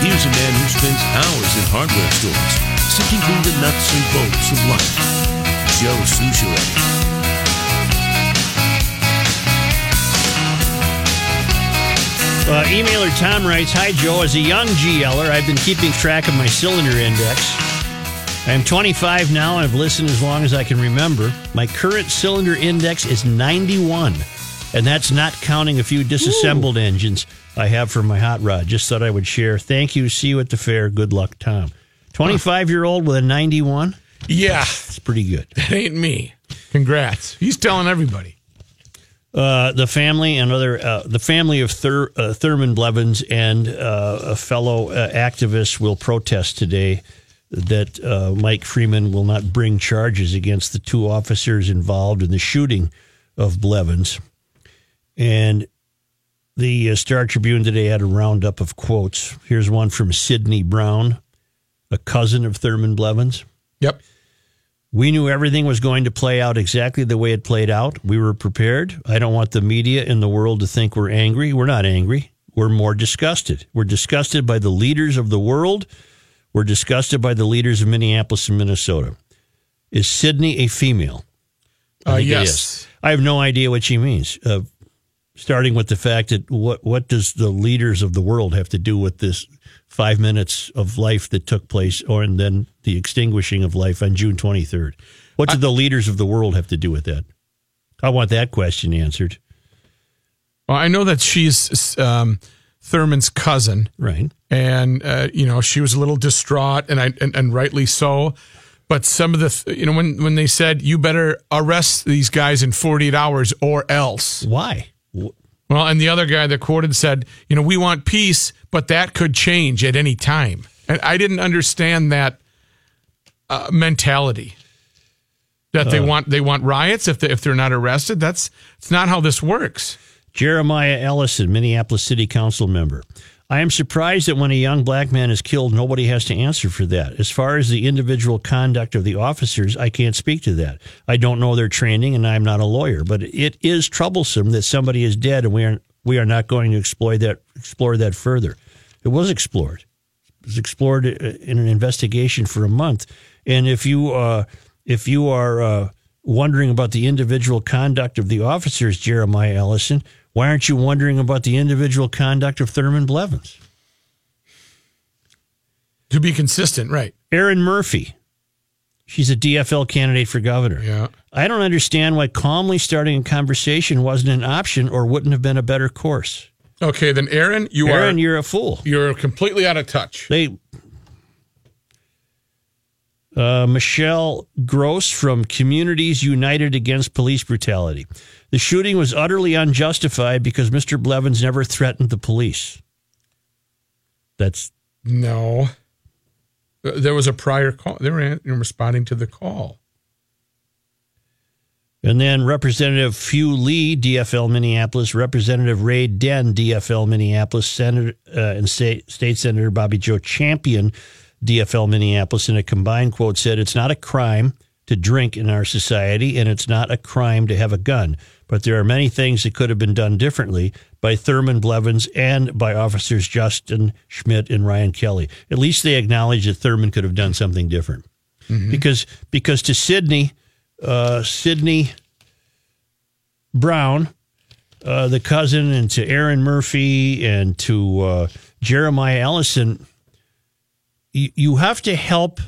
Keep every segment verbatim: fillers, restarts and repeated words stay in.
Here's a man who spends hours in hardware stores, sifting through the nuts and bolts of life, Joe Sushiro. Uh, emailer Tom writes, "Hi, Joe. As a young GLer, I've been keeping track of my cylinder index. I'm twenty-five now, and I've listened as long as I can remember. My current cylinder index is ninety-one, and that's not counting a few disassembled Ooh. engines I have for my hot rod. Just thought I would share. Thank you. See you at the fair. Good luck, Tom." twenty-five-year-old with a ninety-one? Yeah. It's pretty good. That ain't me. Congrats. He's telling everybody. Uh, the family and other uh, the family of Thur, uh, Thurman Blevins and uh, a fellow uh, activists will protest today that uh, Mike Freeman will not bring charges against the two officers involved in the shooting of Blevins. And the uh, Star Tribune today had a roundup of quotes. Here's one from Sydney Brown, a cousin of Thurman Blevins. Yep. "We knew everything was going to play out exactly the way it played out. We were prepared. I don't want the media in the world to think we're angry. We're not angry. We're more disgusted. We're disgusted by the leaders of the world. We're disgusted by the leaders of Minneapolis and Minnesota." Is Sydney a female? Uh, yes. I have no idea what she means. Uh, starting with the fact that what, what does the leaders of the world have to do with this five minutes of life that took place, or and then the extinguishing of life on June twenty-third. What do the leaders of the world have to do with that? I want that question answered. Well, I know that she's um, Thurman's cousin, right? And uh, you know, she was a little distraught, and I and, and rightly so. But some of the you know when when they said you better arrest these guys in forty-eight hours or else. Why? Well, and the other guy that quoted said, you know, we want peace, but that could change at any time. And I didn't understand that uh, mentality that uh, they want they want riots if they, if they're not arrested. That's it's not how this works. Jeremiah Ellison, Minneapolis City Council member. "I am surprised that when a young black man is killed, nobody has to answer for that. As far as the individual conduct of the officers, I can't speak to that. I don't know their training, and I'm not a lawyer. But it is troublesome that somebody is dead, and we are we are not going to explore that explore that further." It was explored. It was explored in an investigation for a month. And if you uh, if you are uh, wondering about the individual conduct of the officers, Jeremiah Ellison, why aren't you wondering about the individual conduct of Thurman Blevins? To be consistent, right. Erin Murphy. She's a D F L candidate for governor. Yeah. "I don't understand why calmly starting a conversation wasn't an option or wouldn't have been a better course." Okay, then Erin, you Erin, are... Erin, you're a fool. You're completely out of touch. They... Uh, Michelle Gross from Communities United Against Police Brutality. "The shooting was utterly unjustified because Mister Blevins never threatened the police." That's... No. There was a prior call. They were responding to the call. And then Representative Hugh Lee, D F L Minneapolis, Representative Ray Den, D F L Minneapolis, Senator uh, and State, State Senator Bobby Joe Champion, D F L Minneapolis, in a combined quote said, "It's not a crime to drink in our society, and it's not a crime to have a gun. But there are many things that could have been done differently by Thurman Blevins and by officers Justin Schmidt and Ryan Kelly." At least they acknowledge that Thurman could have done something different. Mm-hmm. Because because to Sydney, uh, Sydney Brown, uh, the cousin, and to Erin Murphy, and to uh, Jeremiah Ellison... You have to help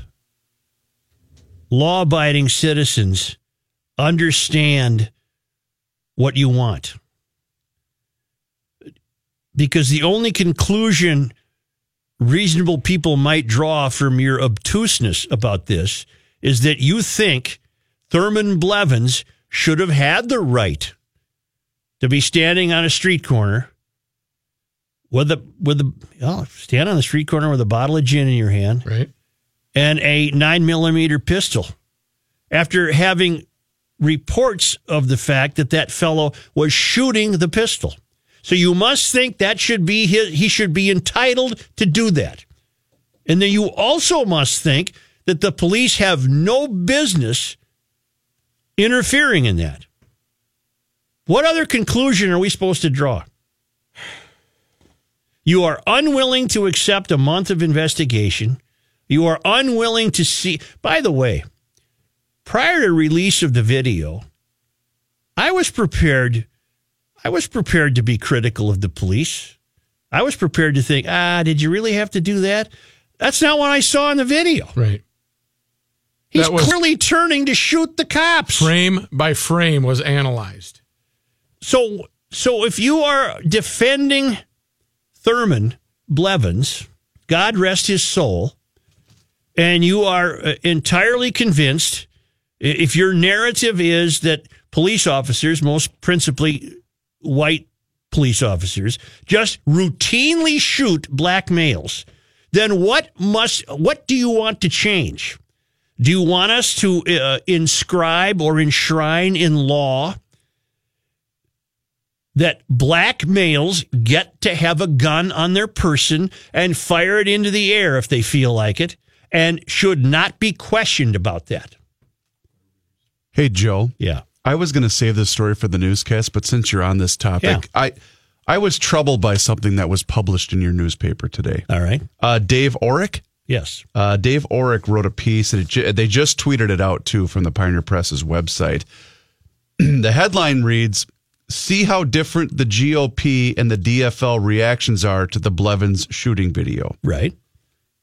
law-abiding citizens understand what you want. Because the only conclusion reasonable people might draw from your obtuseness about this is that you think Thurman Blevins should have had the right to be standing on a street corner With the with the oh, stand on the street corner with a bottle of gin in your hand, right, and a nine millimeter pistol, after having reports of the fact that that fellow was shooting the pistol. So you must think that should be his. He should be entitled to do that, and then you also must think that the police have no business interfering in that. What other conclusion are we supposed to draw? You are unwilling to accept a month of investigation. You are unwilling to see. By the way, prior to release of the video, I was prepared. I was prepared to be critical of the police. I was prepared to think, ah, did you really have to do that? That's not what I saw in the video. Right. He's clearly turning to shoot the cops. Frame by frame was analyzed. So, so if you are defending Thurman Blevins, God rest his soul, and you are entirely convinced, if your narrative is that police officers, most principally white police officers, just routinely shoot black males, then what must, what do you want to change? Do you want us to uh, inscribe or enshrine in law that black males get to have a gun on their person and fire it into the air if they feel like it and should not be questioned about that? Hey, Joe. Yeah. I was going to save this story for the newscast, but since you're on this topic, yeah. I I was troubled by something that was published in your newspaper today. All right. Uh, Dave Orrick. Yes. Uh, Dave Orrick wrote a piece, and it ju- they just tweeted it out, too, from the Pioneer Press's website. The headline reads, "See how different the G O P and the D F L reactions are to the Blevins shooting video." Right.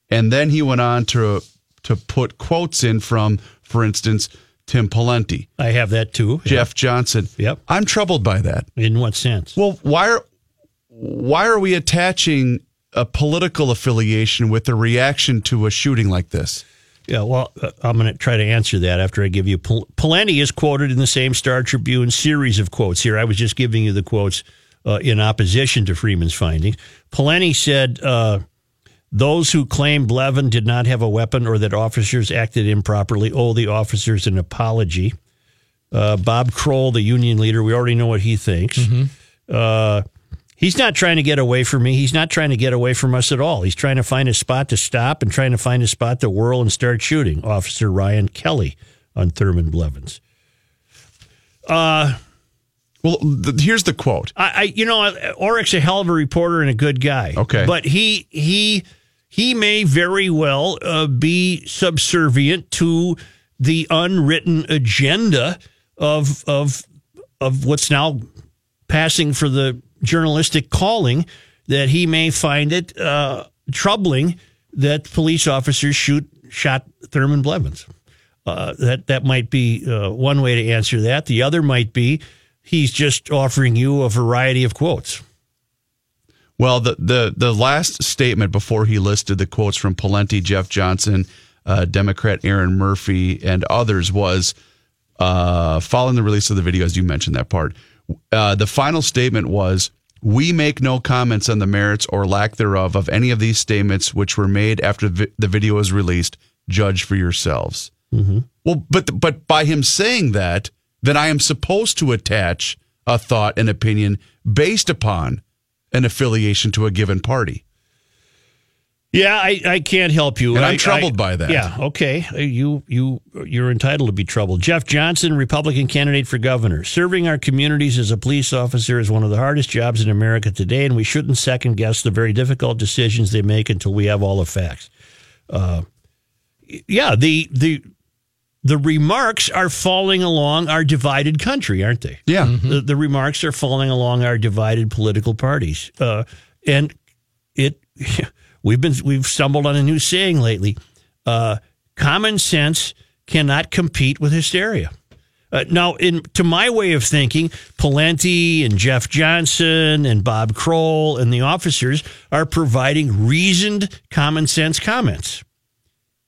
And then he went on to, to put quotes in from, for instance, Tim Pawlenty. I have that, too. Jeff yeah. Johnson. Yep. I'm troubled by that. In what sense? Well, why are, why are we attaching a political affiliation with the reaction to a shooting like this? Yeah, well, uh, I'm going to try to answer that after I give you. Pal- Pawlenty is quoted in the same Star Tribune series of quotes here. I was just giving you the quotes uh, in opposition to Freeman's findings. Pawlenty said, uh, those who claim Blevin did not have a weapon or that officers acted improperly owe the officers an apology. Uh, Bob Kroll, the union leader, we already know what he thinks. Mm-hmm. Uh, He's not trying to get away from me. He's not trying to get away from us at all. He's trying to find a spot to stop and trying to find a spot to whirl and start shooting. Officer Ryan Kelly on Thurman Blevins. Uh, well, the, here's the quote. I, I, you know, Orrick's a hell of a reporter and a good guy. Okay, but he he he may very well uh, be subservient to the unwritten agenda of of of what's now passing for the journalistic calling, that he may find it uh, troubling that police officers shoot shot Thurman Blevins. Uh, that, that might be uh, one way to answer that. The other might be he's just offering you a variety of quotes. Well, the, the, the last statement before he listed the quotes from Pawlenty, Jeff Johnson, uh, Democrat Erin Murphy, and others was, uh, following the release of the video, as you mentioned that part, Uh, the final statement was, "We make no comments on the merits or lack thereof of any of these statements which were made after vi- the video is released. Judge for yourselves." Mm-hmm. Well, but but by him saying that, then I am supposed to attach a thought and opinion based upon an affiliation to a given party. Yeah, I, I can't help you. And I'm I, troubled I, by that. Yeah, okay. You, you, you're entitled to be troubled. Jeff Johnson, Republican candidate for governor. "Serving our communities as a police officer is one of the hardest jobs in America today, and we shouldn't second-guess the very difficult decisions they make until we have all the facts." Uh, yeah, the the the remarks are falling along our divided country, aren't they? Yeah. Mm-hmm. The, the remarks are falling along our divided political parties. Uh, and it... We've been we've stumbled on a new saying lately. Uh, common sense cannot compete with hysteria. Uh, now, in to my way of thinking, Pawlenty and Jeff Johnson and Bob Kroll and the officers are providing reasoned common sense comments,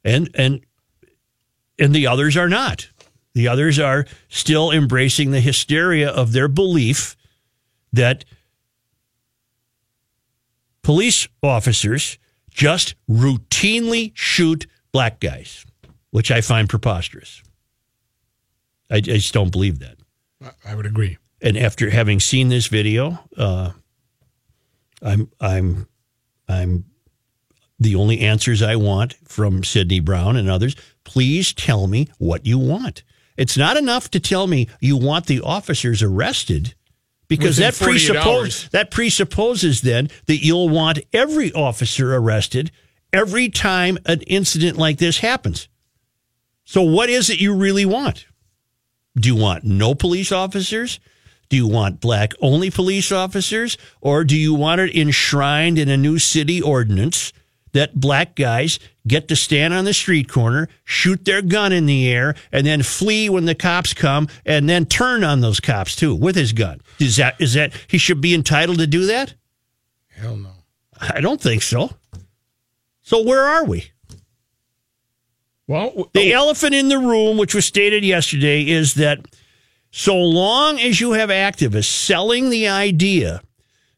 and and and the others are not. The others are still embracing the hysteria of their belief that police officers just routinely shoot black guys, which I find preposterous. I, I just don't believe that. I would agree. And after having seen this video, uh, I'm I'm I'm the only answers I want from Sydney Brown and others. Please tell me what you want. It's not enough to tell me you want the officers arrested Because that presupposes, that presupposes then that you'll want every officer arrested every time an incident like this happens. So what is it you really want? Do you want no police officers? Do you want black-only police officers? Or do you want it enshrined in a new city ordinance that black guys get to stand on the street corner, shoot their gun in the air, and then flee when the cops come, and then turn on those cops, too, with his gun? Is that, is that he should be entitled to do that? Hell no. I don't think so. So where are we? Well, w- the oh. elephant in the room, which was stated yesterday, is that so long as you have activists selling the idea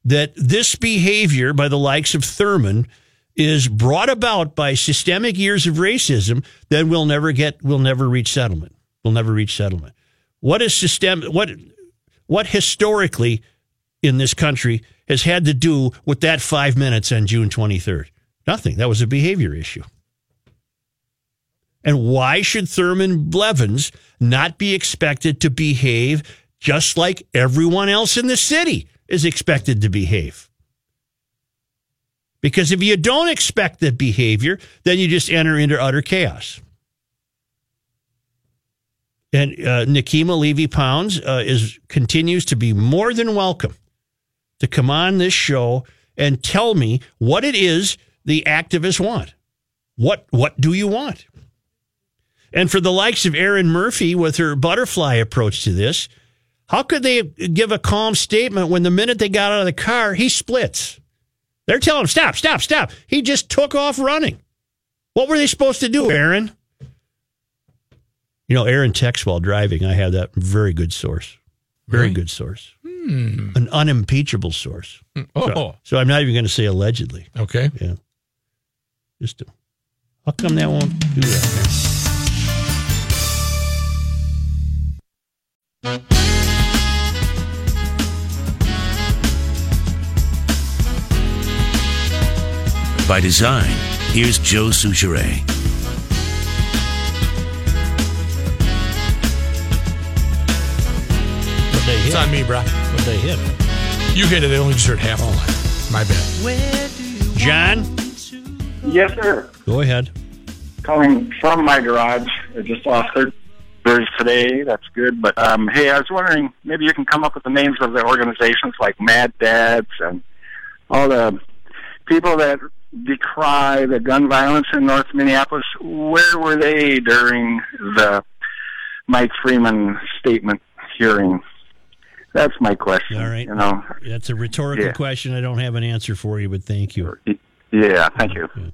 that this behavior by the likes of Thurman is brought about by systemic years of racism, then we'll never get, we'll never reach settlement. We'll never reach settlement. What is system? What, what historically in this country has had to do with that five minutes on June twenty-third? Nothing. That was a behavior issue. And why should Thurman Blevins not be expected to behave just like everyone else in the city is expected to behave? Because if you don't expect that behavior, then you just enter into utter chaos. And uh, Nikema Levy-Pounds uh, is continues to be more than welcome to come on this show and tell me what it is the activists want. What what do you want? And for the likes of Erin Murphy with her butterfly approach to this, how could they give a calm statement when the minute they got out of the car, he splits? They're telling him, stop, stop, stop. He just took off running. What were they supposed to do, Erin? You know, Erin texts while driving. I have that very good source. Very really? good source. Hmm. An unimpeachable source. Oh. So, so I'm not even going to say allegedly. Okay. Yeah. Just to, how come that won't do that? By design, here's Joe Sushiro. It's on me, bro. What they hit? You hit it. They only deserved half. Oh, my bad. John? Yes, sir. Go ahead. Calling from my garage. I just lost third birds today. That's good. But um, hey, I was wondering, maybe you can come up with the names of the organizations like Mad Dads and all the people that decry the gun violence in North Minneapolis. Where were they during the Mike Freeman statement hearing? That's my question. All right. You know, that's a rhetorical yeah. question. I don't have an answer for you, but thank you. Yeah, thank you. Yeah.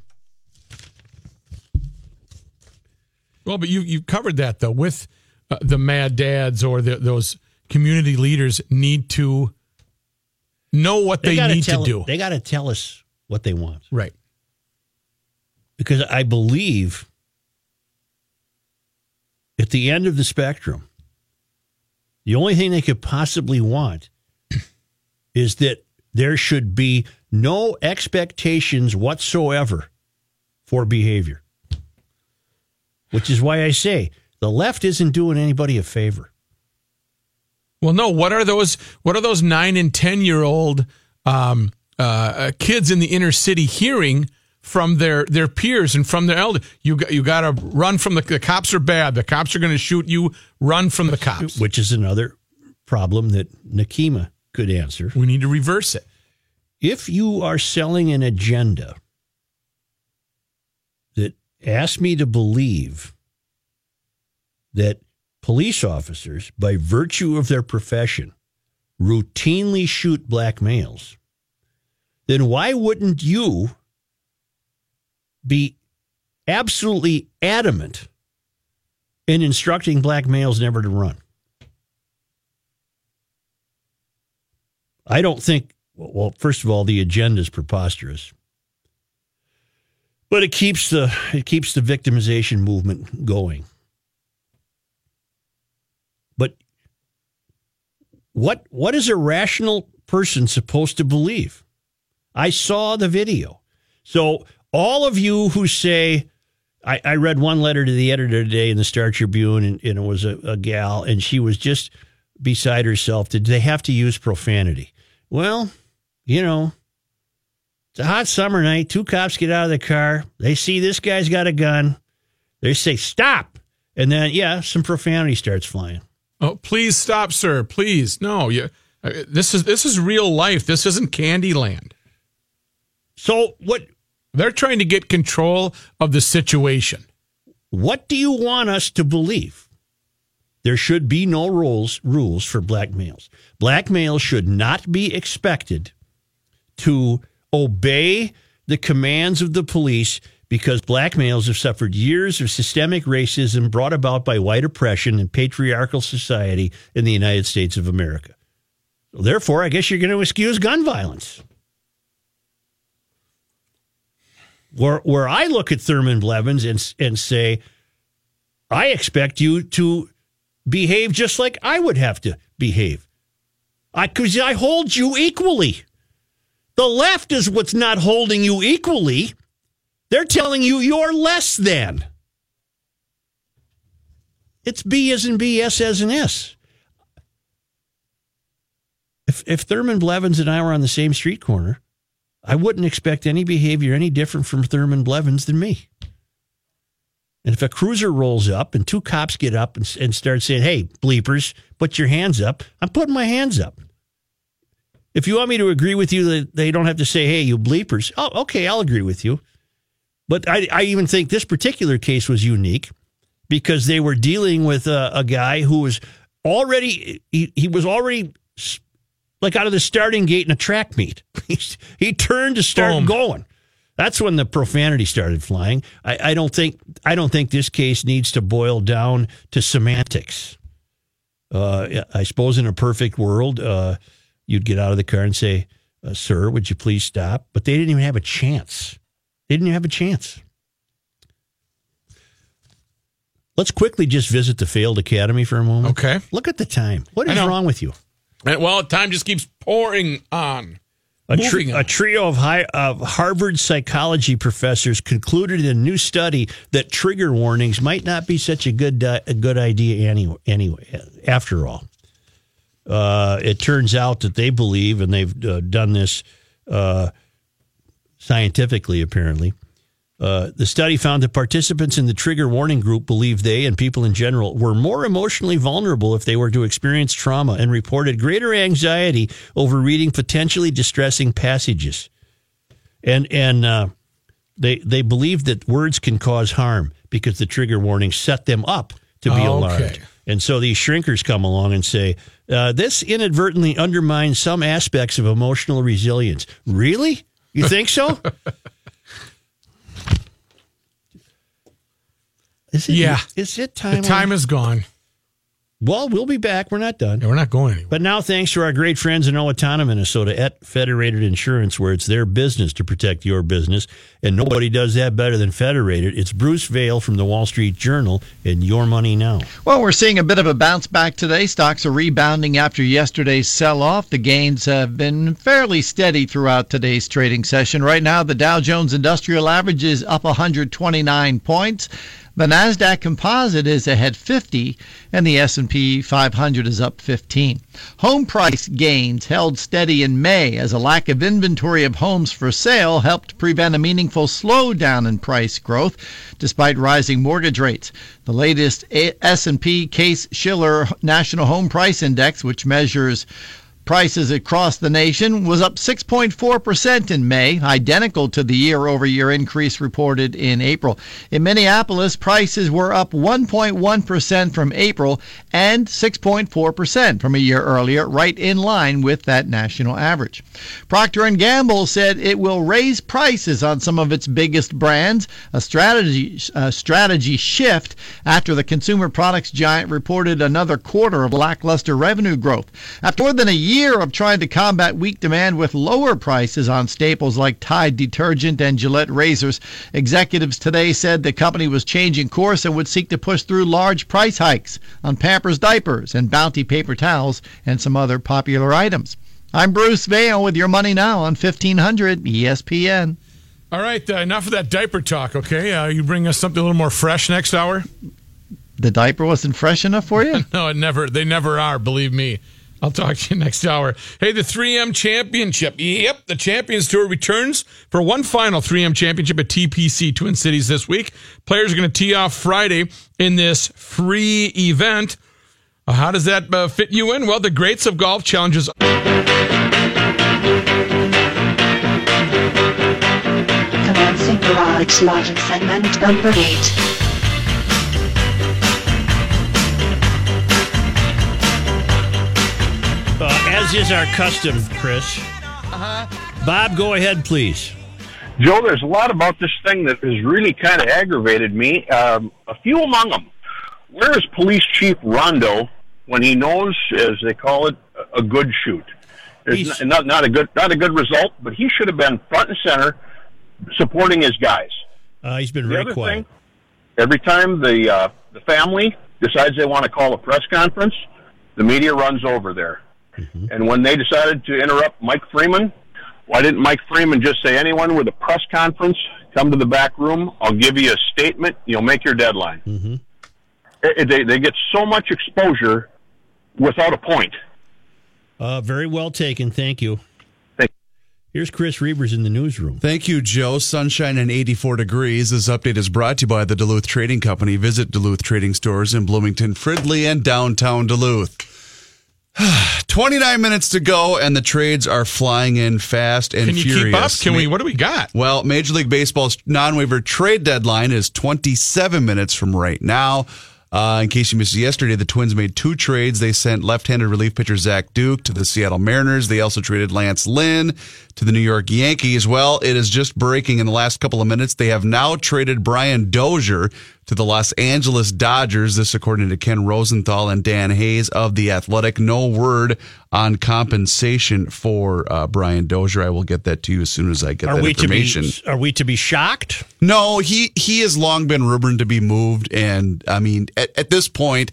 Well, but you you covered that though with uh, the Mad Dads, or the, those community leaders need to know what they, they need tell, to do. They got to tell us what they want. Right. Because I believe at the end of the spectrum, the only thing they could possibly want is that there should be no expectations whatsoever for behavior, which is why I say the left isn't doing anybody a favor. Well, no, what are those, what are those nine and ten-year-old um, Uh, kids in the inner city hearing from their, their peers and from their elders? You got, you got to run from the, the cops are bad. The cops are going to shoot you. Run from the cops. Which is another problem that Nikema could answer. We need to reverse it. If you are selling an agenda that asks me to believe that police officers, by virtue of their profession, routinely shoot black males, then why wouldn't you be absolutely adamant in instructing black males never to run? I don't think, well, first of all, the agenda is preposterous. But it keeps the it keeps the victimization movement going. But what what is a rational person supposed to believe? I saw the video. So all of you who say, I, I read one letter to the editor today in the Star Tribune, and, and it was a, a gal, and she was just beside herself. Did they have to use profanity? Well, you know, it's a hot summer night. Two cops get out of the car. They see this guy's got a gun. They say, stop. And then, yeah, some profanity starts flying. Oh, please stop, sir. Please. No, you, this is this is real life. This isn't Candyland. So what? They're trying to get control of the situation. What do you want us to believe? There should be no rules rules for black males. Black males should not be expected to obey the commands of the police because black males have suffered years of systemic racism brought about by white oppression and patriarchal society in the United States of America. Therefore, I guess you're going to excuse gun violence. Where where I look at Thurman Blevins and and say, I expect you to behave just like I would have to behave. I, because I hold you equally. The left is what's not holding you equally. They're telling you you're less than. It's B as in B, S as in S. If, if Thurman Blevins and I were on the same street corner, I wouldn't expect any behavior any different from Thurman Blevins than me. And if a cruiser rolls up and two cops get up and, and start saying, hey, bleepers, put your hands up, I'm putting my hands up. If you want me to agree with you that they don't have to say, hey, you bleepers, oh, okay, I'll agree with you. But I, I even think this particular case was unique because they were dealing with a, a guy who was already, he, he was already like out of the starting gate in a track meet. He turned to start Boom. going. That's when the profanity started flying. I, I don't think I don't think this case needs to boil down to semantics. Uh, I suppose in a perfect world, uh, you'd get out of the car and say, uh, sir, would you please stop? But they didn't even have a chance. They didn't even have a chance. Let's quickly just visit the failed academy for a moment. Okay. Look at the time. What is wrong with you? Well, time just keeps pouring on. A, tri- on. a trio of, high, of Harvard psychology professors concluded in a new study that trigger warnings might not be such a good uh, a good idea anyway, anyway after all. Uh, it turns out that they believe, and they've uh, done this uh, scientifically apparently, Uh, the study found that participants in the trigger warning group believe they, and people in general, were more emotionally vulnerable if they were to experience trauma and reported greater anxiety over reading potentially distressing passages. And and uh, they they believe that words can cause harm because the trigger warning set them up to be oh, alarmed. Okay. And so these shrinkers come along and say, uh, this inadvertently undermines some aspects of emotional resilience. Really? You think so? Is it, yeah. Is it time? The time on? is gone. Well, we'll be back. We're not done. Yeah, we're not going anywhere. But now, thanks to our great friends in Owatonna, Minnesota, at Federated Insurance, where it's their business to protect your business. And nobody does that better than Federated. It's Bruce Vail from the Wall Street Journal and Your Money Now. Well, we're seeing a bit of a bounce back today. Stocks are rebounding after yesterday's sell-off. The gains have been fairly steady throughout today's trading session. Right now, the Dow Jones Industrial Average is up one hundred twenty-nine points. The NASDAQ Composite is ahead fifty, and the S and P five hundred is up fifteen. Home price gains held steady in May as a lack of inventory of homes for sale helped prevent a meaningful slowdown in price growth despite rising mortgage rates. The latest S and P Case-Shiller National Home Price Index, which measures prices across the nation, was up six point four percent in May, identical to the year-over-year increase reported in April. In Minneapolis, prices were up one point one percent from April and six point four percent from a year earlier, right in line with that national average. Procter and Gamble said it will raise prices on some of its biggest brands, a strategy, a strategy shift after the consumer products giant reported another quarter of lackluster revenue growth. After more than a year year of trying to combat weak demand with lower prices on staples like Tide detergent and Gillette razors, executives today said the company was changing course and would seek to push through large price hikes on Pampers diapers and Bounty paper towels and some other popular items. I'm Bruce Vail with Your Money Now on fifteen hundred E S P N. All right, uh, enough of that diaper talk, okay? Uh, you bring us something a little more fresh next hour? The diaper wasn't fresh enough for you? No, it never. They never are, believe me. I'll talk to you next hour. Hey, the three M Championship. Yep, the Champions Tour returns for one final three M Championship at T P C Twin Cities this week. Players are going to tee off Friday in this free event. How does that uh, fit you in? Well, the Greats of Golf challenges... Commencing Garage Logic segment number eight. As is our custom, Chris. Uh-huh. Bob, go ahead, please. Joe, there's a lot about this thing that has really kind of aggravated me. Um, a few among them. Where is Police Chief Rondo when he knows, as they call it, a good shoot? There's not, not, not a good, not a good result, but he should have been front and center supporting his guys. Uh, he's been very quiet. Thing, every time the uh, the family decides they want to call a press conference, the media runs over there. Mm-hmm. And when they decided to interrupt Mike Freeman, why didn't Mike Freeman just say, anyone with a press conference, come to the back room, I'll give you a statement, you'll make your deadline. Mm-hmm. It, they, they get so much exposure without a point. Uh, very well taken. Thank you. Thank you. Here's Chris Reavers in the newsroom. Thank you, Joe. Sunshine and eighty-four degrees. This update is brought to you by the Duluth Trading Company. Visit Duluth Trading Stores in Bloomington, Fridley, and downtown Duluth. twenty-nine minutes to go, and the trades are flying in fast and furious. Can you furious. keep up? Can we? What do we got? Well, Major League Baseball's non-waiver trade deadline is twenty-seven minutes from right now. Uh, in case you missed yesterday, the Twins made two trades. They sent left-handed relief pitcher Zach Duke to the Seattle Mariners. They also traded Lance Lynn to the New York Yankees. Well, it is just breaking in the last couple of minutes. They have now traded Brian Dozier to the Los Angeles Dodgers. This according to Ken Rosenthal and Dan Hayes of The Athletic. No word on compensation for uh, Brian Dozier. I will get that to you as soon as I get are that we information. To be, are we to be shocked? No, he, he has long been rumored to be moved. And, I mean, at, at this point,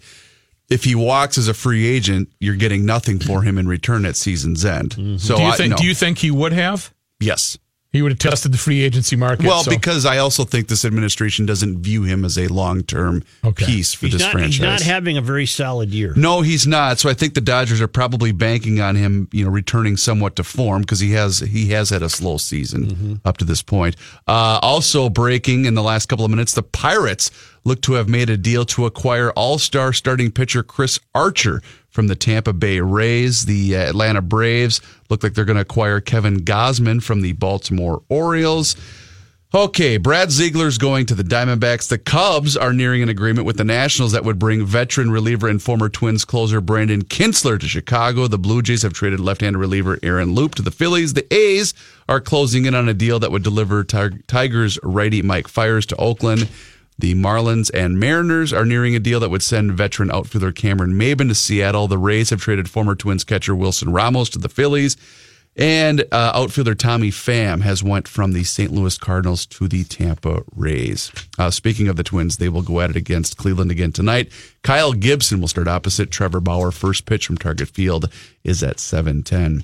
if he walks as a free agent, you're getting nothing for him in return at season's end. Mm-hmm. So do you think, I, no. do you think he would have? Yes. He would have tested the free agency market. Well, so. because I also think this administration doesn't view him as a long-term okay. piece for he's this not, franchise. He's not having a very solid year. No, he's not. So I think the Dodgers are probably banking on him, you know, returning somewhat to form because he has he has had a slow season mm-hmm. up to this point. Uh, also breaking in the last couple of minutes, the Pirates look to have made a deal to acquire all-star starting pitcher Chris Archer from the Tampa Bay Rays. The Atlanta Braves look like they're going to acquire Kevin Gosman from the Baltimore Orioles. Okay, Brad Ziegler's going to the Diamondbacks. The Cubs are nearing an agreement with the Nationals that would bring veteran reliever and former Twins closer Brandon Kintzler to Chicago. The Blue Jays have traded left-handed reliever Aaron Loop to the Phillies. The A's are closing in on a deal that would deliver tig- Tigers righty Mike Fiers to Oakland. The Marlins and Mariners are nearing a deal that would send veteran outfielder Cameron Maben to Seattle. The Rays have traded former Twins catcher Wilson Ramos to the Phillies. And uh, outfielder Tommy Pham has went from the Saint Louis Cardinals to the Tampa Rays. Uh, speaking of the Twins, they will go at it against Cleveland again tonight. Kyle Gibson will start opposite Trevor Bauer. First pitch from Target Field is at seven ten.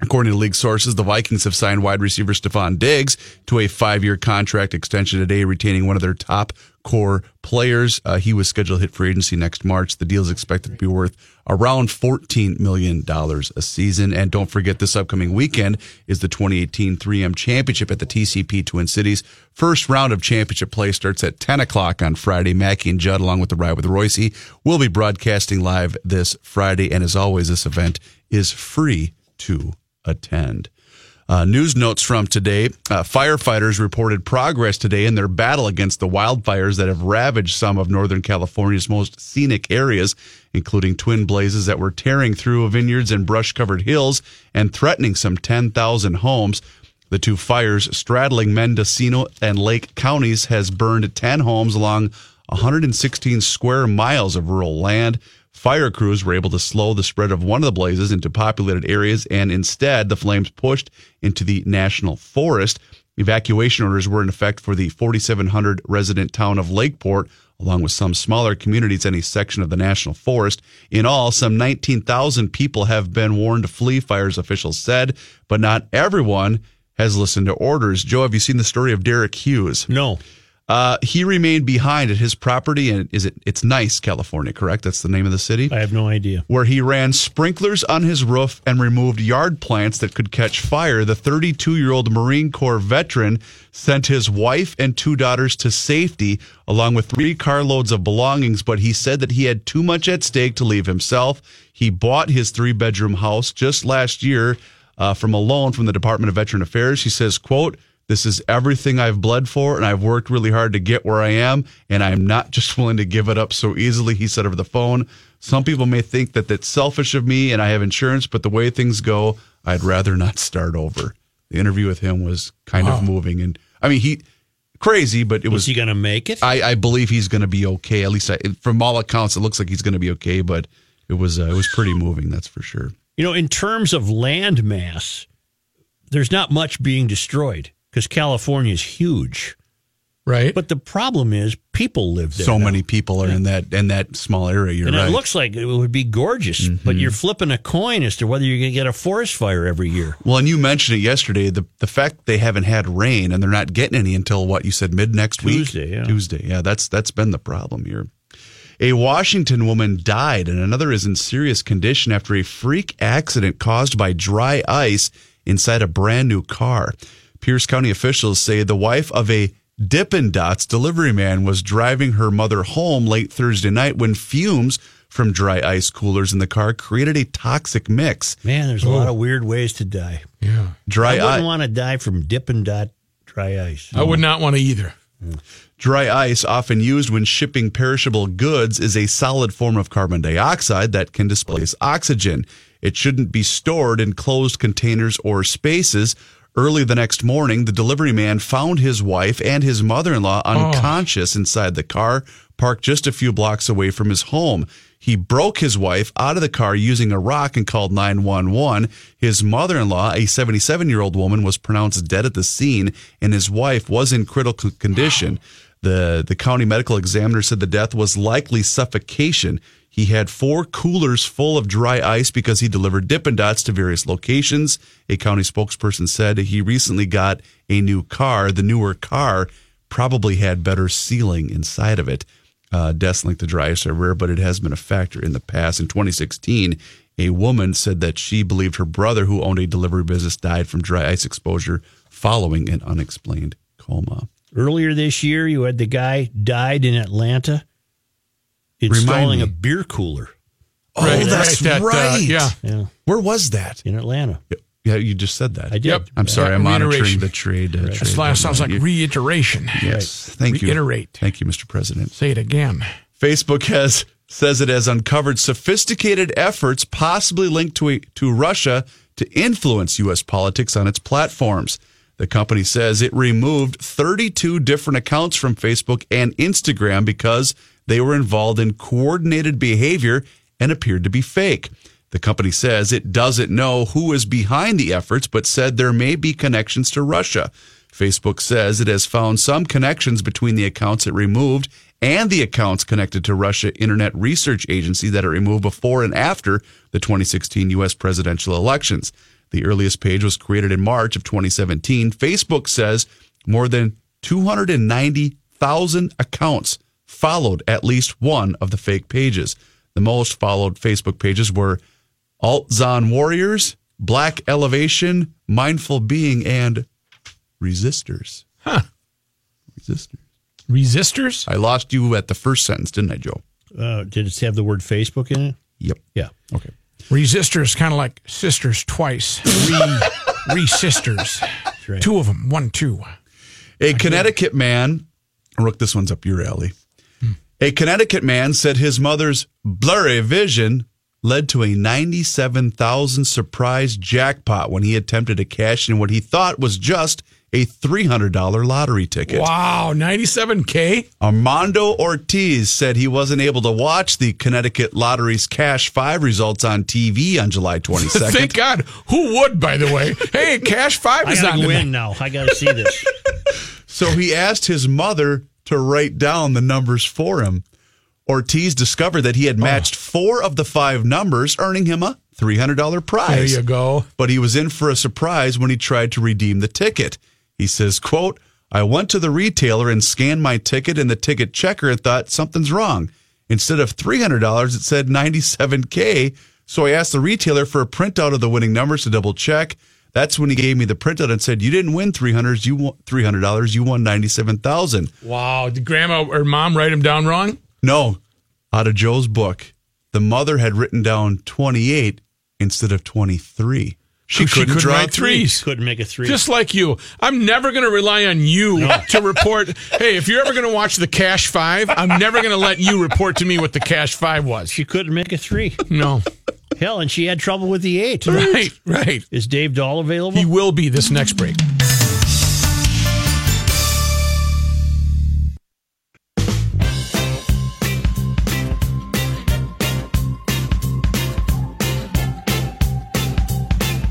According to league sources, the Vikings have signed wide receiver Stephon Diggs to a five-year contract extension today, retaining one of their top core players. Uh, he was scheduled to hit free agency next March. The deal is expected to be worth around fourteen million dollars a season. And don't forget, this upcoming weekend is the twenty eighteen three M Championship at the T C P Twin Cities. First round of championship play starts at ten o'clock on Friday. Mackey and Judd, along with the Ride with Royce, will be broadcasting live this Friday. And as always, this event is free to attend. Uh, news notes from today. Uh, firefighters reported progress today in their battle against the wildfires that have ravaged some of Northern California's most scenic areas, including twin blazes that were tearing through vineyards and brush-covered hills and threatening some ten thousand homes. The two fires straddling Mendocino and Lake counties has burned ten homes along one hundred sixteen square miles of rural land. Fire crews were able to slow the spread of one of the blazes into populated areas, and instead the flames pushed into the national forest. Evacuation orders were in effect for the forty-seven hundred resident town of Lakeport, along with some smaller communities in a section of the national forest. In all, some nineteen thousand people have been warned to flee, fires officials said, but not everyone has listened to orders. Joe, have you seen the story of Derek Hughes? No. Uh, he remained behind at his property, and is it? It's Nice, California, correct? That's the name of the city. I have no idea. Where he ran sprinklers on his roof and removed yard plants that could catch fire. The thirty-two-year-old Marine Corps veteran sent his wife and two daughters to safety, along with three carloads of belongings. But he said that he had too much at stake to leave himself. He bought his three-bedroom house just last year uh, from a loan from the Department of Veteran Affairs. He says, quote, "This is everything I've bled for, and I've worked really hard to get where I am, and I'm not just willing to give it up so easily," he said over the phone. "Some people may think that that's selfish of me, and I have insurance, but the way things go, I'd rather not start over." The interview with him was kind wow. of moving. And I mean, he crazy, but it was... Is he going to make it? I, I believe he's going to be okay. At least I, from all accounts, it looks like he's going to be okay, but it was uh, it was pretty moving, that's for sure. You know, in terms of land mass, there's not much being destroyed, because California is huge, right? But the problem is people live there. So now. Many people are yeah. in that in that small area. You're and right. It looks like it would be gorgeous, mm-hmm. but you're flipping a coin as to whether you're going to get a forest fire every year. Well, and you mentioned it yesterday. The the fact they haven't had rain and they're not getting any until what you said mid next Tuesday, week, Tuesday, yeah, Tuesday, yeah. That's that's been the problem here. A Washington woman died, and another is in serious condition after a freak accident caused by dry ice inside a brand new car. Pierce County officials say the wife of a Dippin' Dots delivery man was driving her mother home late Thursday night when fumes from dry ice coolers in the car created a toxic mix. Man, there's a Ooh. lot of weird ways to die. Yeah, dry ice. I wouldn't I- want to die from Dippin' Dot dry ice. I would not want to either. Mm. Dry ice, often used when shipping perishable goods, is a solid form of carbon dioxide that can displace oxygen. It shouldn't be stored in closed containers or spaces. Early the next morning, the delivery man found his wife and his mother-in-law unconscious oh. inside the car, parked just a few blocks away from his home. He broke his wife out of the car using a rock and called nine one one. His mother-in-law, a seventy-seven-year-old woman, was pronounced dead at the scene, and his wife was in critical condition. Wow. The, the county medical examiner said the death was likely suffocation. He had four coolers full of dry ice because he delivered Dippin' Dots to various locations. A county spokesperson said he recently got a new car. The newer car probably had better sealing inside of it. Uh, deaths linked to dry ice are rare, but it has been a factor in the past. In twenty sixteen, a woman said that she believed her brother, who owned a delivery business, died from dry ice exposure following an unexplained coma. Earlier this year, you had the guy died in Atlanta installing a beer cooler. Oh, right. that's right. That, right. Uh, yeah. yeah. Where was that? In Atlanta. Yeah, you just said that. I did. Yep. I'm sorry. I'm monitoring the trade. Uh, right. trade that sounds like reiteration. Yes. Right. Thank you. Reiterate. Thank you, Mister President. Say it again. Facebook has says it has uncovered sophisticated efforts possibly linked to a, to Russia to influence U S politics on its platforms. The company says it removed thirty-two different accounts from Facebook and Instagram because they were involved in coordinated behavior and appeared to be fake. The company says it doesn't know who is behind the efforts, but said there may be connections to Russia. Facebook says it has found some connections between the accounts it removed and the accounts connected to Russia Internet Research Agency that it removed before and after the twenty sixteen U S presidential elections. The earliest page was created in March of twenty seventeen. Facebook says more than two hundred ninety thousand accounts followed at least one of the fake pages. The most followed Facebook pages were Alt-Zon Warriors, Black Elevation, Mindful Being, and Resistors. Huh. Resistors. Resistors? I lost you at the first sentence, didn't I, Joe? Uh, did it have the word Facebook in it? Yep. Yeah. Okay. Resistors, kind of like sisters twice. Re, re-sisters. That's right. Two of them. One, two. A I Connecticut know. man. Rook, this one's up your alley. Hmm. A Connecticut man said his mother's blurry vision led to a ninety-seven thousand dollars surprise jackpot when he attempted to cash in what he thought was just a three hundred dollars lottery ticket. Wow, ninety-seven K? Armando Ortiz said he wasn't able to watch the Connecticut Lottery's Cash five results on T V on July twenty-second. Thank God. Who would, by the way? Hey, Cash five is not in. I gotta win now. I gotta see this. So he asked his mother to write down the numbers for him. Ortiz discovered that he had matched oh. four of the five numbers, earning him a three hundred dollars prize. There you go. But he was in for a surprise when he tried to redeem the ticket. He says, quote, I went to the retailer and scanned my ticket in the ticket checker and thought something's wrong. Instead of three hundred dollars, it said ninety-seven thousand dollars. So I asked the retailer for a printout of the winning numbers to double check. That's when he gave me the printout and said, you didn't win three hundred dollars, you won, three hundred dollars, you won ninety-seven thousand dollars. Wow. Did grandma or mom write him down wrong? No. Out of Joe's book, the mother had written down twenty-eight instead of twenty-three. She couldn't, she couldn't draw threes. Couldn't make a three. Just like you. I'm never going to rely on you no. to report. Hey, if you're ever going to watch the Cash Five, I'm never going to let you report to me what the Cash Five was. She couldn't make a three. No. Hell, and she had trouble with the eight. Right, right. Is Dave Dahl available? He will be this next break.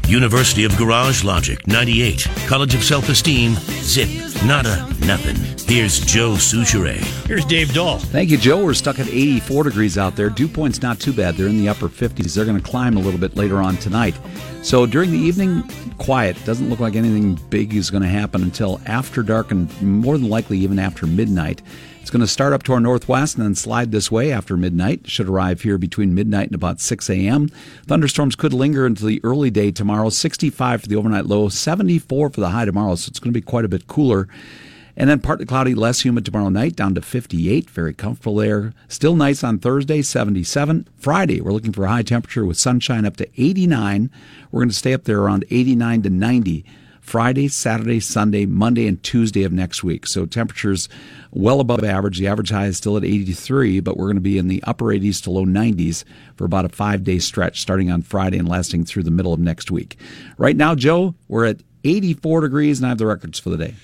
University of Garage Logic, ninety-eight. College of Self-Esteem, zip, nada, nothing. Here's Joe Sushiro. Here's Dave Dahl. Thank you, Joe. We're stuck at eighty-four degrees out there. Dew point's not too bad. They're in the upper fifties. They're going to climb a little bit later on tonight. So during the evening, quiet. Doesn't look like anything big is going to happen until after dark and more than likely even after midnight. It's going to start up to our northwest and then slide this way after midnight. Should arrive here between midnight and about six a.m. Thunderstorms could linger into the early day tomorrow. sixty-five for the overnight low, seventy-four for the high tomorrow, so it's going to be quite a bit cooler. And then partly cloudy, less humid tomorrow night, down to fifty-eight. Very comfortable there. Still nice on Thursday, seventy-seven. Friday, we're looking for a high temperature with sunshine up to eighty-nine. We're going to stay up there around eighty-nine to ninety. Friday, Saturday, Sunday, Monday, and Tuesday of next week. So temperatures well above average. The average high is still at eighty-three, but we're going to be in the upper eighties to low nineties for about a five-day stretch starting on Friday and lasting through the middle of next week. Right now, Joe, we're at eighty-four degrees, and I have the records for the day.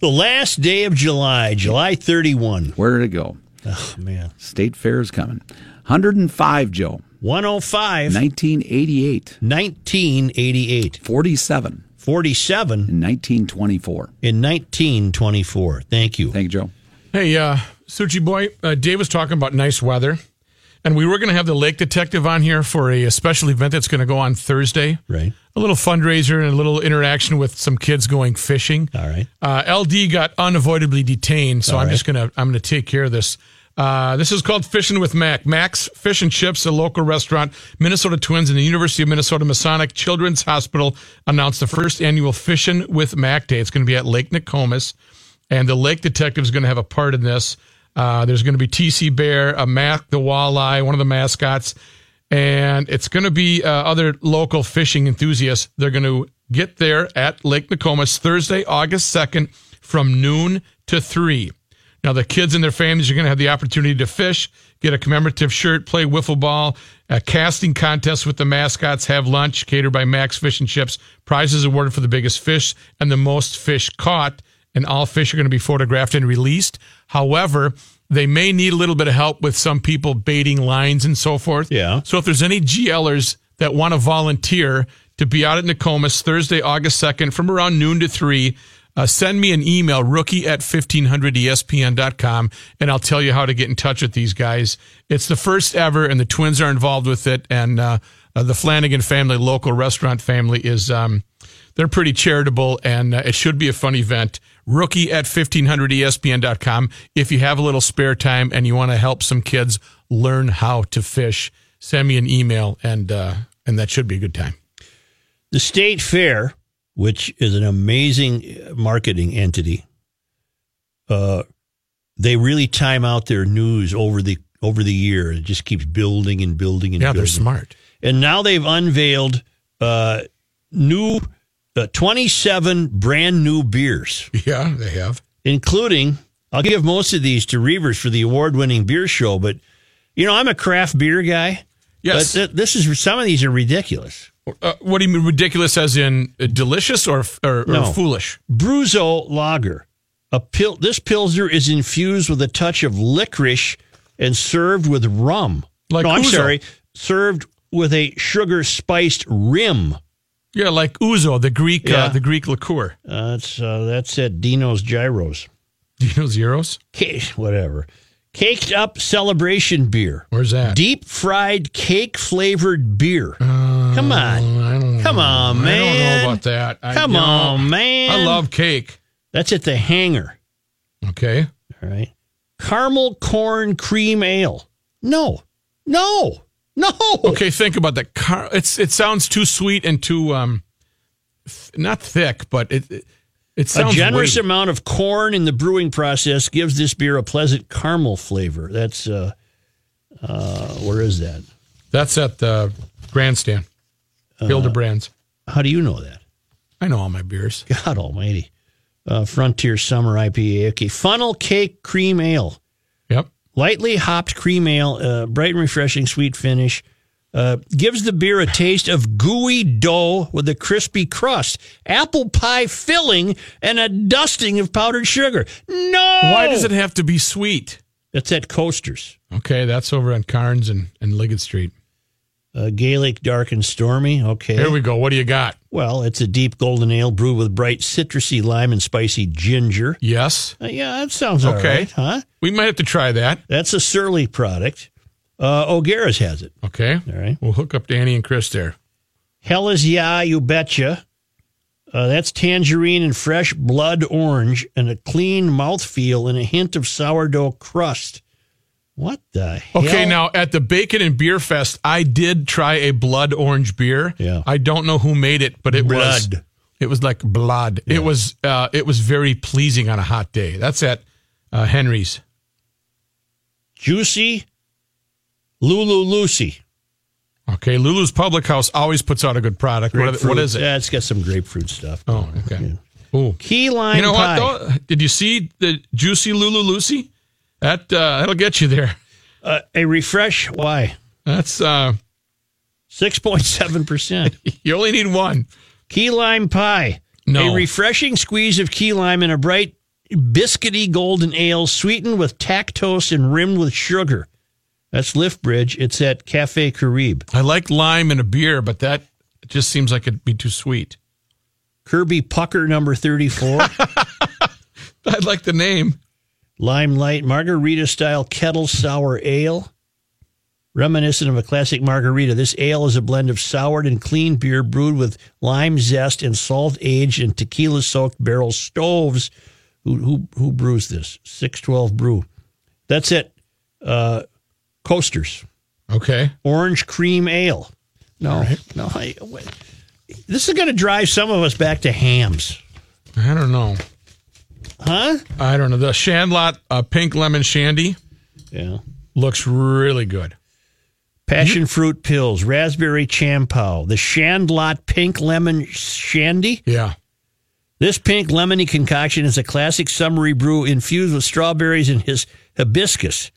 The last day of July, July thirty-first. Where did it go? Oh, man. State Fair is coming. one hundred five, Joe. one oh five. nineteen eighty-eight. nineteen eighty-eight. forty-seven. forty-seven. In nineteen twenty-four. In nineteen twenty-four. Thank you. Thank you, Joe. Hey, uh, Suchi boy, uh, Dave was talking about nice weather, and we were going to have the Lake Detective on here for a, a special event that's going to go on Thursday. Right. A little fundraiser and a little interaction with some kids going fishing. All right. Uh, L D got unavoidably detained, so All I'm right. just going to I'm going to take care of this. Uh, this is called Fishing with Mac. Mac's Fish and Chips, a local restaurant, Minnesota Twins, and the University of Minnesota Masonic Children's Hospital announced the first annual Fishing with Mac Day. It's going to be at Lake Nokomis, and the Lake Detective is going to have a part in this. Uh, there's going to be T C Bear, a Mac the Walleye, one of the mascots, and it's going to be uh, other local fishing enthusiasts. They're going to get there at Lake Nokomis Thursday, August second from noon to three. Now, the kids and their families are going to have the opportunity to fish, get a commemorative shirt, play wiffle ball, a casting contest with the mascots, have lunch, catered by Max Fish and Chips, prizes awarded for the biggest fish and the most fish caught, and all fish are going to be photographed and released. However, they may need a little bit of help with some people baiting lines and so forth. Yeah. So if there's any GLers that want to volunteer to be out at Nokomis Thursday, August second from around noon to three, Uh, send me an email, rookie at fifteen hundred E S P N dot com, and I'll tell you how to get in touch with these guys. It's the first ever, and the Twins are involved with it. And uh, uh, the Flanagan family, local restaurant family, is um, they're pretty charitable, and uh, it should be a fun event. rookie at fifteen hundred E S P N dot com. If you have a little spare time and you want to help some kids learn how to fish, send me an email, and uh, and that should be a good time. The State Fair, which is an amazing marketing entity, uh, they really time out their news over the over the year. It just keeps building and building and yeah, building. Yeah, they're smart. And now they've unveiled uh, new uh, twenty-seven brand new beers. Yeah, they have. Including, I'll give most of these to Reavers for the award-winning beer show, but, you know, I'm a craft beer guy. Yes. But th- this is, some of these are ridiculous. Uh, what do you mean ridiculous as in uh, delicious or or, no. or foolish? Bruzo Lager. A pil- this Pilsner is infused with a touch of licorice and served with rum. Like no, Uzo. I'm sorry. Served with a sugar-spiced rim. Yeah, like Ouzo, the Greek yeah. uh, the Greek liqueur. Uh, that's, uh, that's at Dino's Gyros. Dino's Gyros? Okay, whatever. Caked up celebration beer. Where's that? Deep fried cake flavored beer. Uh, Come on. I don't Come know. on, man. I don't know about that. Come I, on, know, man. I love cake. That's at the Hangar. Okay. All right. Caramel corn cream ale. No. No. No. Okay, think about that. Car- it's it sounds too sweet and too um, th- not thick, but it it, it sounds a generous weighty. Amount of corn in the brewing process gives this beer a pleasant caramel flavor. That's uh, uh, where is that? That's at the Grandstand, Hildebrand's. Uh, how do you know that? I know all my beers. God Almighty, uh, Frontier Summer I P A. Okay, funnel cake cream ale. Yep. Lightly hopped cream ale, uh, bright and refreshing, sweet finish. Uh, gives the beer a taste of gooey dough with a crispy crust, apple pie filling, and a dusting of powdered sugar. No! Why does it have to be sweet? That's at Coasters. Okay, that's over on Carnes and, and Liggett Street. Uh, Gaelic, dark and stormy. Okay. Here we go. What do you got? Well, it's a deep golden ale brewed with bright citrusy lime and spicy ginger. Yes. Uh, yeah, that sounds okay. All right, huh? We might have to try that. That's a Surly product. Uh, O'Gara's has it. Okay. All right. We'll hook up Danny and Chris there. Hell is yeah, you betcha. Uh, that's tangerine and fresh blood orange and a clean mouthfeel and a hint of sourdough crust. What the hell? Okay, now, at the Bacon and Beer Fest, I did try a blood orange beer. Yeah. I don't know who made it, but it blood. was... It was like blood. Yeah. It was uh, It was very pleasing on a hot day. That's at uh, Henry's. Juicy Lulu Lucy. Okay, Lulu's Public House always puts out a good product. What, what is it? Yeah, it's got some grapefruit stuff. Oh, okay. Yeah. Ooh. Key lime You know pie. What, though? Did you see the Juicy Lulu Lucy? That, uh, that'll get you there. Uh, a refresh? Why? That's uh, six point seven percent. You only need one. Key lime pie. No. A refreshing squeeze of key lime in a bright biscuity golden ale sweetened with tactose and rimmed with sugar. That's Liffbridge. It's at Cafe Carib. I like lime in a beer, but that just seems like it'd be too sweet. Kirby Pucker number thirty-four. I like the name. Limelight, margarita-style kettle sour ale. Reminiscent of a classic margarita, this ale is a blend of soured and clean beer brewed with lime zest and salt aged in tequila-soaked barrel stoves. Who, who, who brews this? six twelve Brew. That's it. Uh, Coasters. Okay. Orange cream ale. No, right. no. I, this is going to drive some of us back to hams. I don't know. Huh? I don't know. The Shandlot uh, Pink Lemon Shandy. Yeah. Looks really good. Passion you- Fruit Pills, Raspberry Champow, the Shandlot Pink Lemon Shandy. Yeah. This pink lemony concoction is a classic summery brew infused with strawberries and his hibiscus,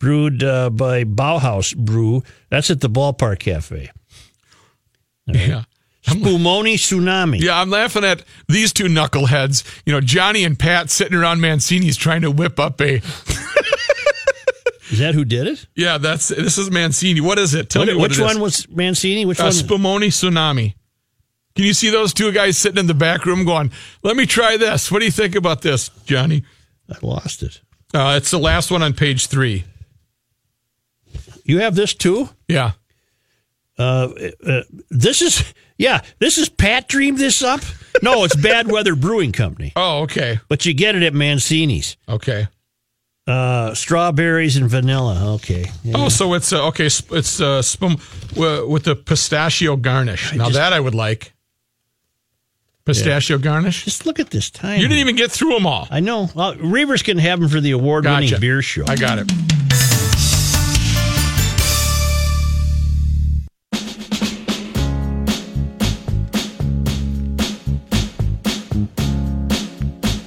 brewed uh, by Bauhaus Brew. That's at the Ballpark Cafe. All right. Yeah. Spumoni Tsunami. Yeah, I'm laughing at these two knuckleheads. You know, Johnny and Pat sitting around Mancini's trying to whip up a... Is that who did it? Yeah, that's this is Mancini. What is it? Tell what, me what Which it one is. was Mancini? Which uh, one? Spumoni Tsunami. Can you see those two guys sitting in the back room going, let me try this. What do you think about this, Johnny? I lost it. Uh, it's the last one on page three. You have this too? Yeah. Uh, uh, this is... Yeah, this is Pat dreamed this up? No, it's Bad Weather Brewing Company. Oh, okay. But you get it at Mancini's. Okay. Uh, strawberries and vanilla. Okay. Yeah. Oh, so it's, uh, okay, it's uh, spum- w- with the pistachio garnish. I now just, that I would like. Pistachio yeah. garnish? Just look at this time. You didn't even get through them all. I know. Well, Reavers can have them for the award-winning gotcha. beer show. I got it.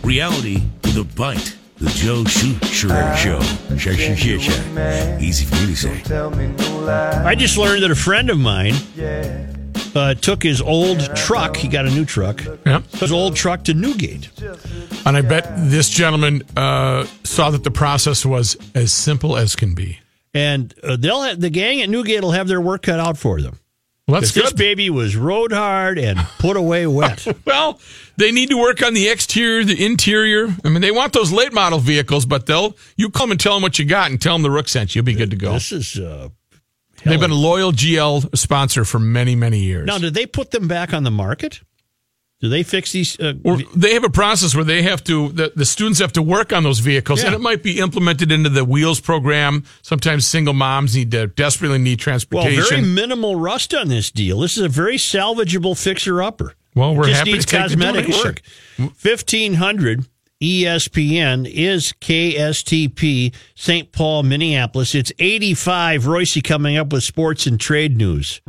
Reality with a bite. The Joe Sushiro Show. Share, share, share, share. Easy for me to say. I just learned that a friend of mine uh, took his old truck. He got a new truck. Yep. Took his old truck to Newgate. And I bet this gentleman uh, saw that the process was as simple as can be. And uh, they'll have, the gang at Newgate will have their work cut out for them. Well, that's good. This baby was rode hard and put away wet. Well, they need to work on the exterior, the interior. I mean, they want those late model vehicles, but they'll you come and tell them what you got and tell them the Rook sent you. You'll be good to go. This is uh, they've been a loyal G L sponsor for many, many years. Now, did they put them back on the market? Do they fix these? Uh, or they have a process where they have to, the, the students have to work on those vehicles, yeah. and it might be implemented into the wheels program. Sometimes single moms need to desperately need transportation. Well, very minimal rust on this deal. This is a very salvageable fixer-upper. Well, we're it just happy needs to take cosmetic the work. fifteen hundred E S P N is K S T P, Saint Paul, Minneapolis. It's eighty-five Royce coming up with sports and trade news.